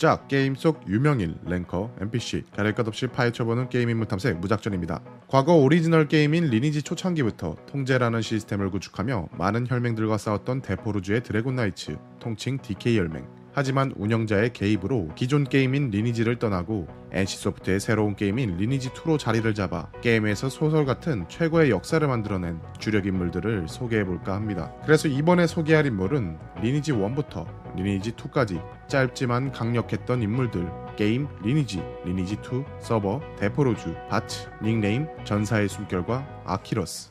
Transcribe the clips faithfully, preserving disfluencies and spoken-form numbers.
자, 게임 속 유명인, 랭커, 엔피씨, 가릴 것 없이 파헤쳐보는 게임 인물 탐색 무작전입니다. 과거 오리지널 게임인 리니지 초창기부터 통제라는 시스템을 구축하며 많은 혈맹들과 싸웠던 데포로즈의 드래곤 나이츠, 통칭 디케이 혈맹. 하지만 운영자의 개입으로 기존 게임인 리니지를 떠나고 엔씨소프트의 새로운 게임인 리니지 투로 자리를 잡아 게임에서 소설 같은 최고의 역사를 만들어낸 주력 인물들을 소개해볼까 합니다. 그래서 이번에 소개할 인물은 리니지 일부터 리니지 이까지 짧지만 강력했던 인물들, 게임 리니지, 리니지 이, 서버, 데포로즈, 바츠, 닉네임, 전사의 숨결과 아키러스.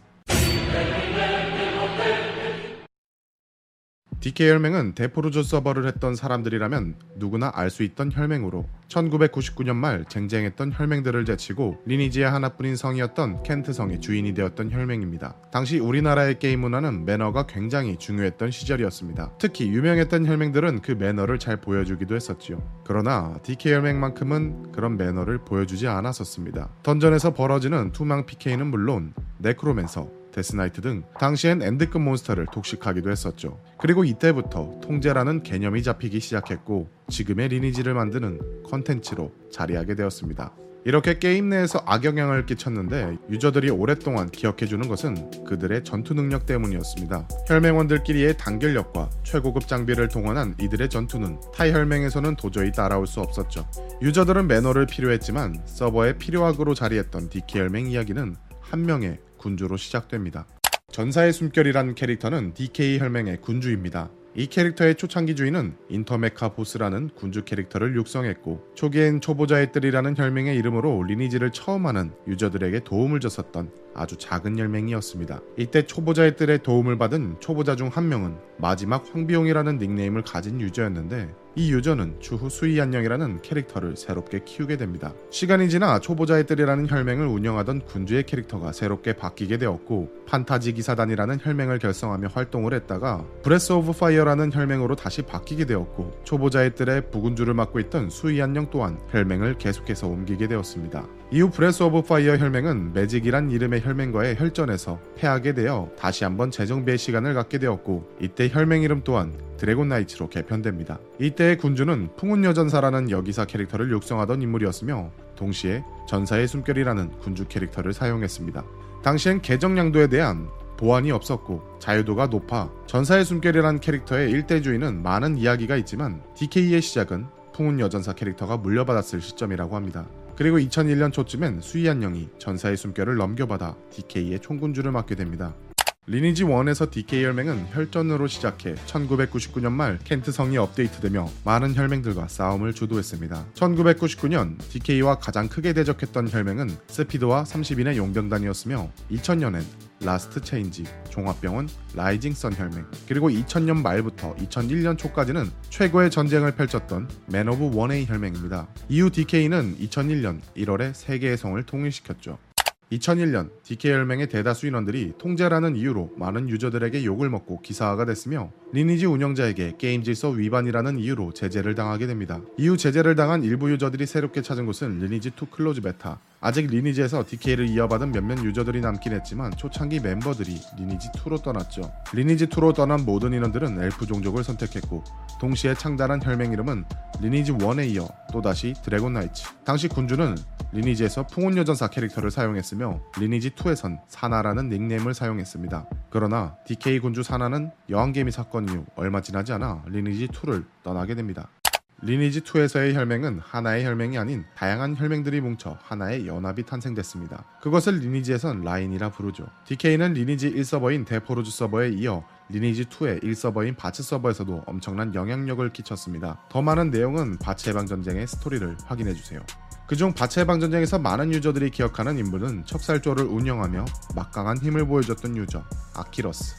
디케이 혈맹은 데포로즈 서버를 했던 사람들이라면 누구나 알 수 있던 혈맹으로 천구백구십구 년 말 쟁쟁했던 혈맹들을 제치고 리니지의 하나뿐인 성이었던 켄트 성의 주인이 되었던 혈맹입니다. 당시 우리나라의 게임 문화는 매너가 굉장히 중요했던 시절이었습니다. 특히 유명했던 혈맹들은 그 매너를 잘 보여주기도 했었지요. 그러나 디케이 혈맹만큼은 그런 매너를 보여주지 않았었습니다. 던전에서 벌어지는 투망 피케이는 물론 네크로맨서, 데스나이트 등 당시엔 엔드급 몬스터를 독식하기도 했었죠. 그리고 이때부터 통제라는 개념이 잡히기 시작했고 지금의 리니지를 만드는 컨텐츠로 자리하게 되었습니다. 이렇게 게임 내에서 악영향을 끼쳤는데 유저들이 오랫동안 기억해주는 것은 그들의 전투 능력 때문이었습니다. 혈맹원들끼리의 단결력과 최고급 장비를 동원한 이들의 전투는 타이 혈맹에서는 도저히 따라올 수 없었죠. 유저들은 매너를 필요했지만 서버의 필요악으로 자리했던 디케이 혈맹 이야기는 한 명의 군주로 시작됩니다. 전사의 숨결이란 캐릭터는 디케이 혈맹의 군주입니다. 이 캐릭터의 초창기 주인은 인터메카 보스라는 군주 캐릭터를 육성했고 초기엔 초보자의 뜰이라는 혈맹의 이름으로 리니지를 처음 하는 유저들에게 도움을 줬었던 아주 작은 혈맹이었습니다. 이때 초보자의 뜰에 도움을 받은 초보자 중 한 명은 마지막 황비용이라는 닉네임을 가진 유저였는데 이 유저는 추후 수이안령이라는 캐릭터를 새롭게 키우게 됩니다. 시간이 지나 초보자의 뜰이라는 혈맹을 운영하던 군주의 캐릭터가 새롭게 바뀌게 되었고 판타지 기사단이라는 혈맹을 결성하며 활동을 했다가 브레스 오브 파이어라는 혈맹으로 다시 바뀌게 되었고 초보자의 뜰의 부군주를 맡고 있던 수이안령 또한 혈맹을 계속해서 옮기게 되었습니다. 이후 브레스 오브 파이어 혈맹은 매직이란 이름의 혈맹과의 혈전에서 패하게 되어 다시 한번 재정비의 시간을 갖게 되었고 이때 혈맹 이름 또한 드래곤 나이츠로 개편됩니다. 이때의 군주는 풍운여전사라는 여기사 캐릭터를 육성하던 인물이었으며 동시에 전사의 숨결이라는 군주 캐릭터를 사용했습니다. 당시엔 계정량도에 대한 보안이 없었고 자유도가 높아 전사의 숨결이라는 캐릭터의 일대 주인은 많은 이야기가 있지만 디케이의 시작은 풍운여전사 캐릭터가 물려받았을 시점이라고 합니다. 그리고 이천일 년 초쯤엔 수이안령이 전사의 숨결을 넘겨받아 디케이의 총군주를 맡게 됩니다. 리니지 일에서 디케이 혈맹은 혈전으로 시작해 천구백구십구 년 말 켄트 성이 업데이트되며 많은 혈맹들과 싸움을 주도했습니다. 천구백구십구 년 디케이와 가장 크게 대적했던 혈맹은 스피드와 삼십 인의 용병단이었으며 이천 년엔 라스트 체인지, 종합병원, 라이징 선 혈맹, 그리고 이천 년 말부터 이천일 년 초까지는 최고의 전쟁을 펼쳤던 맨 오브 원에이 혈맹입니다. 이후 디케이는 이천일 년 일월에 세 개의 성을 통일시켰죠. 이천일 년 디케이 혈맹의 대다수 인원들이 통제라는 이유로 많은 유저들에게 욕을 먹고 기사화가 됐으며 리니지 운영자에게 게임 질서 위반이라는 이유로 제재를 당하게 됩니다. 이후 제재를 당한 일부 유저들이 새롭게 찾은 곳은 리니지 이 클로즈 베타. 아직 리니지에서 디케이를 이어받은 몇몇 유저들이 남긴 했지만 초창기 멤버들이 리니지 이로 떠났죠. 리니지 이로 떠난 모든 인원들은 엘프 종족을 선택했고 동시에 창단한 혈맹 이름은 리니지 일에 이어 또다시 드래곤 나이츠. 당시 군주는 리니지에서 풍운여전사 캐릭터를 사용했으며 리니지 이에선 사나라는 닉네임을 사용했습니다. 그러나 디케이 군주 사나는 여왕개미 사건 이후 얼마 지나지 않아 리니지 이를 떠나게 됩니다. 리니지 이에서의 혈맹은 하나의 혈맹이 아닌 다양한 혈맹들이 뭉쳐 하나의 연합이 탄생됐습니다. 그것을 리니지에선 라인이라 부르죠. 디케이는 리니지 일 서버인 데포로즈 서버에 이어 리니지 이의 일 서버인 바츠 서버에서도 엄청난 영향력을 끼쳤습니다. 더 많은 내용은 바츠 해방전쟁의 스토리를 확인해주세요. 그중 바츠 해방전쟁에서 많은 유저들이 기억하는 인물은 첩살조를 운영하며 막강한 힘을 보여줬던 유저 아키러스.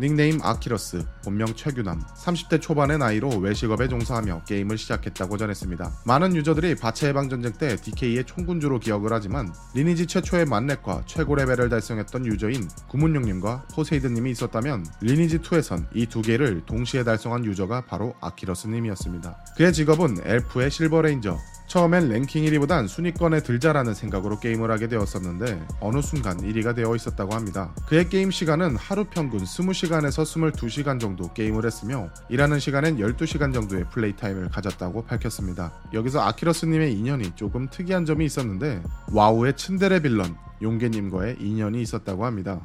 닉네임 아키러스, 본명 최규남, 삼십 대 초반의 나이로 외식업에 종사하며 게임을 시작했다고 전했습니다. 많은 유저들이 바츠 해방전쟁 때 디케이의 총군주로 기억을 하지만 리니지 최초의 만렙과 최고 레벨을 달성했던 유저인 구문룡님과 포세이드님이 있었다면 리니지 이에선 이 두 개를 동시에 달성한 유저가 바로 아키러스님이었습니다. 그의 직업은 엘프의 실버레인저, 처음엔 랭킹 일 위보단 순위권에 들자라는 생각으로 게임을 하게 되었었는데 어느 순간 일 위가 되어 있었다고 합니다. 그의 게임 시간은 하루 평균 이십 시간에서 이십이 시간 정도 게임을 했으며 일하는 시간엔 열두 시간 정도의 플레이 타임을 가졌다고 밝혔습니다. 여기서 아키러스님의 인연이 조금 특이한 점이 있었는데 와우의 츤데레 빌런 용계님과의 인연이 있었다고 합니다.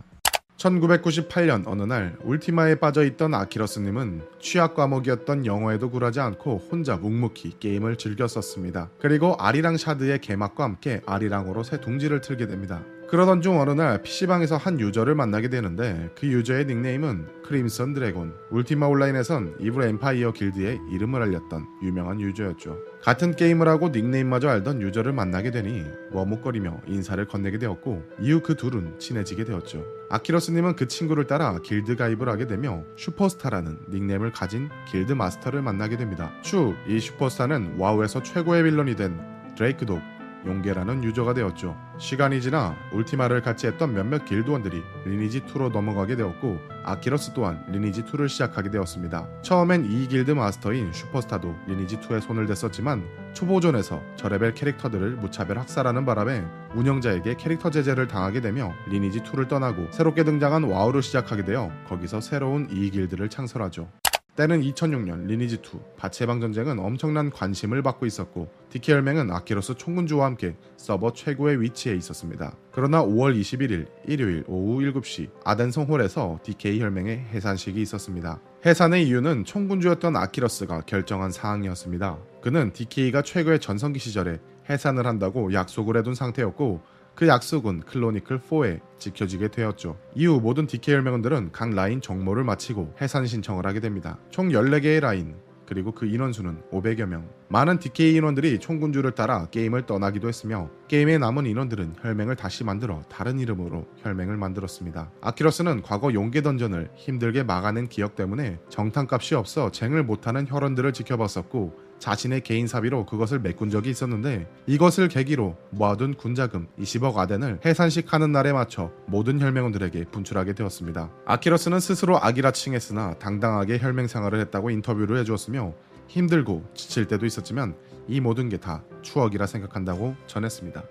천구백구십팔 년 어느 날 울티마에 빠져있던 아키러스님은 취약 과목이었던 영어에도 굴하지 않고 혼자 묵묵히 게임을 즐겼었습니다. 그리고 아리랑 샤드의 개막과 함께 아리랑으로 새 둥지를 틀게 됩니다. 그러던 중 어느 날 피씨방에서 한 유저를 만나게 되는데 그 유저의 닉네임은 크림슨 드래곤, 울티마 온라인에선 이블 엠파이어 길드의 이름을 알렸던 유명한 유저였죠. 같은 게임을 하고 닉네임마저 알던 유저를 만나게 되니 머뭇거리며 인사를 건네게 되었고 이후 그 둘은 친해지게 되었죠. 아키러스님은 그 친구를 따라 길드 가입을 하게 되며 슈퍼스타라는 닉네임을 가진 길드 마스터를 만나게 됩니다. 추후 이 슈퍼스타는 와우에서 최고의 빌런이 된 드레이크 독, 용계라는 유저가 되었죠. 시간이 지나 울티마를 같이 했던 몇몇 길드원들이 리니지 투로 넘어가게 되었고 아키러스 또한 리니지 투를 시작하게 되었습니다. 처음엔 이 길드 마스터인 슈퍼스타도 리니지 투에 손을 댔었지만 초보전에서 저레벨 캐릭터들을 무차별 학살하는 바람에 운영자에게 캐릭터 제재를 당하게 되며 리니지 투를 떠나고 새롭게 등장한 와우를 시작하게 되어 거기서 새로운 이 길드를 창설하죠. 때는 이천육 년 리니지 투 바체방 전쟁은 엄청난 관심을 받고 있었고 디케혈맹은 아키러스 총군주와 함께 서버 최고의 위치에 있었습니다. 그러나 오월 이십일일 일요일 오후 일곱 시 아덴성홀에서 디케이혈맹의 해산식이 있었습니다. 해산의 이유는 총군주였던 아키러스가 결정한 사항이었습니다. 그는 디케이가 최고의 전성기 시절에 해산을 한다고 약속을 해둔 상태였고 그 약속은 클로니클 사에 지켜지게 되었죠. 이후 모든 디케이혈맹원들은 각 라인 정모를 마치고 해산 신청을 하게 됩니다. 총 열네 개의 라인, 그리고 그 인원수는 오백여 명. 많은 디케이 인원들이 총군주를 따라 게임을 떠나기도 했으며 게임에 남은 인원들은 혈맹을 다시 만들어 다른 이름으로 혈맹을 만들었습니다. 아키러스는 과거 용계 던전을 힘들게 막아낸 기억 때문에 정탐값이 없어 쟁을 못하는 혈원들을 지켜봤었고 자신의 개인 사비로 그것을 메꾼 적이 있었는데 이것을 계기로 모아둔 군자금 이십억 아덴을 해산식 하는 날에 맞춰 모든 혈맹원들에게 분출하게 되었습니다. 아키러스는 스스로 아기라 칭했으나 당당하게 혈맹 생활을 했다고 인터뷰를 해주었으며 힘들고 지칠 때도 있었지만 이 모든 게 다 추억이라 생각한다고 전했습니다.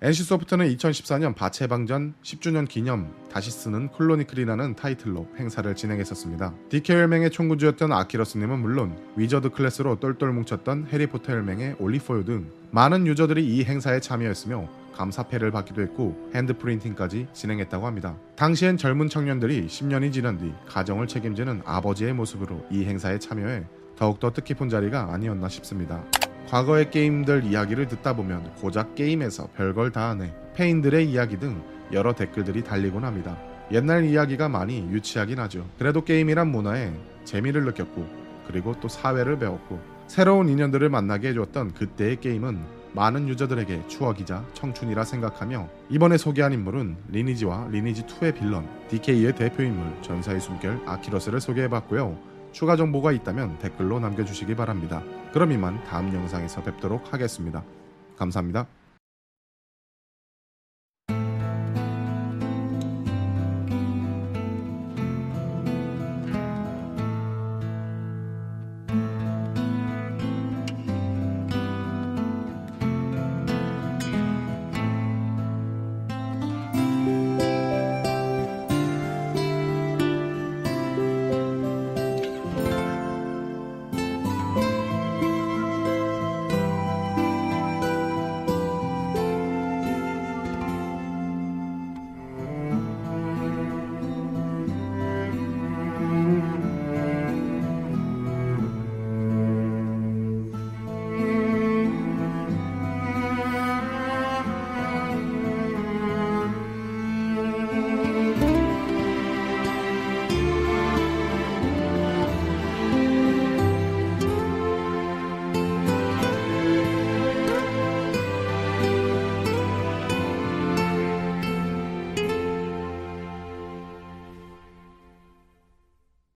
엔씨소프트는 이천십사 년 바체방전 십 주년 기념 다시 쓰는 클로니클이라는 타이틀로 행사를 진행했었습니다. 디케이혈맹의 총군주였던 아키러스님은 물론 위저드 클래스로 똘똘 뭉쳤던 해리포터 혈맹의 올리포유 등 많은 유저들이 이 행사에 참여했으며 감사패를 받기도 했고 핸드프린팅까지 진행했다고 합니다. 당시엔 젊은 청년들이 십 년이 지난 뒤 가정을 책임지는 아버지의 모습으로 이 행사에 참여해 더욱더 뜻깊은 자리가 아니었나 싶습니다. 과거의 게임들 이야기를 듣다 보면 고작 게임에서 별걸 다 하네, 페인들의 이야기 등 여러 댓글들이 달리곤 합니다. 옛날 이야기가 많이 유치하긴 하죠. 그래도 게임이란 문화에 재미를 느꼈고 그리고 또 사회를 배웠고 새로운 인연들을 만나게 해주었던 그때의 게임은 많은 유저들에게 추억이자 청춘이라 생각하며 이번에 소개한 인물은 리니지와 리니지 투의 빌런, 디케이의 대표인물 전사의 숨결 아키러스를 소개해봤고요. 추가 정보가 있다면 댓글로 남겨주시기 바랍니다. 그럼 이만 다음 영상에서 뵙도록 하겠습니다. 감사합니다.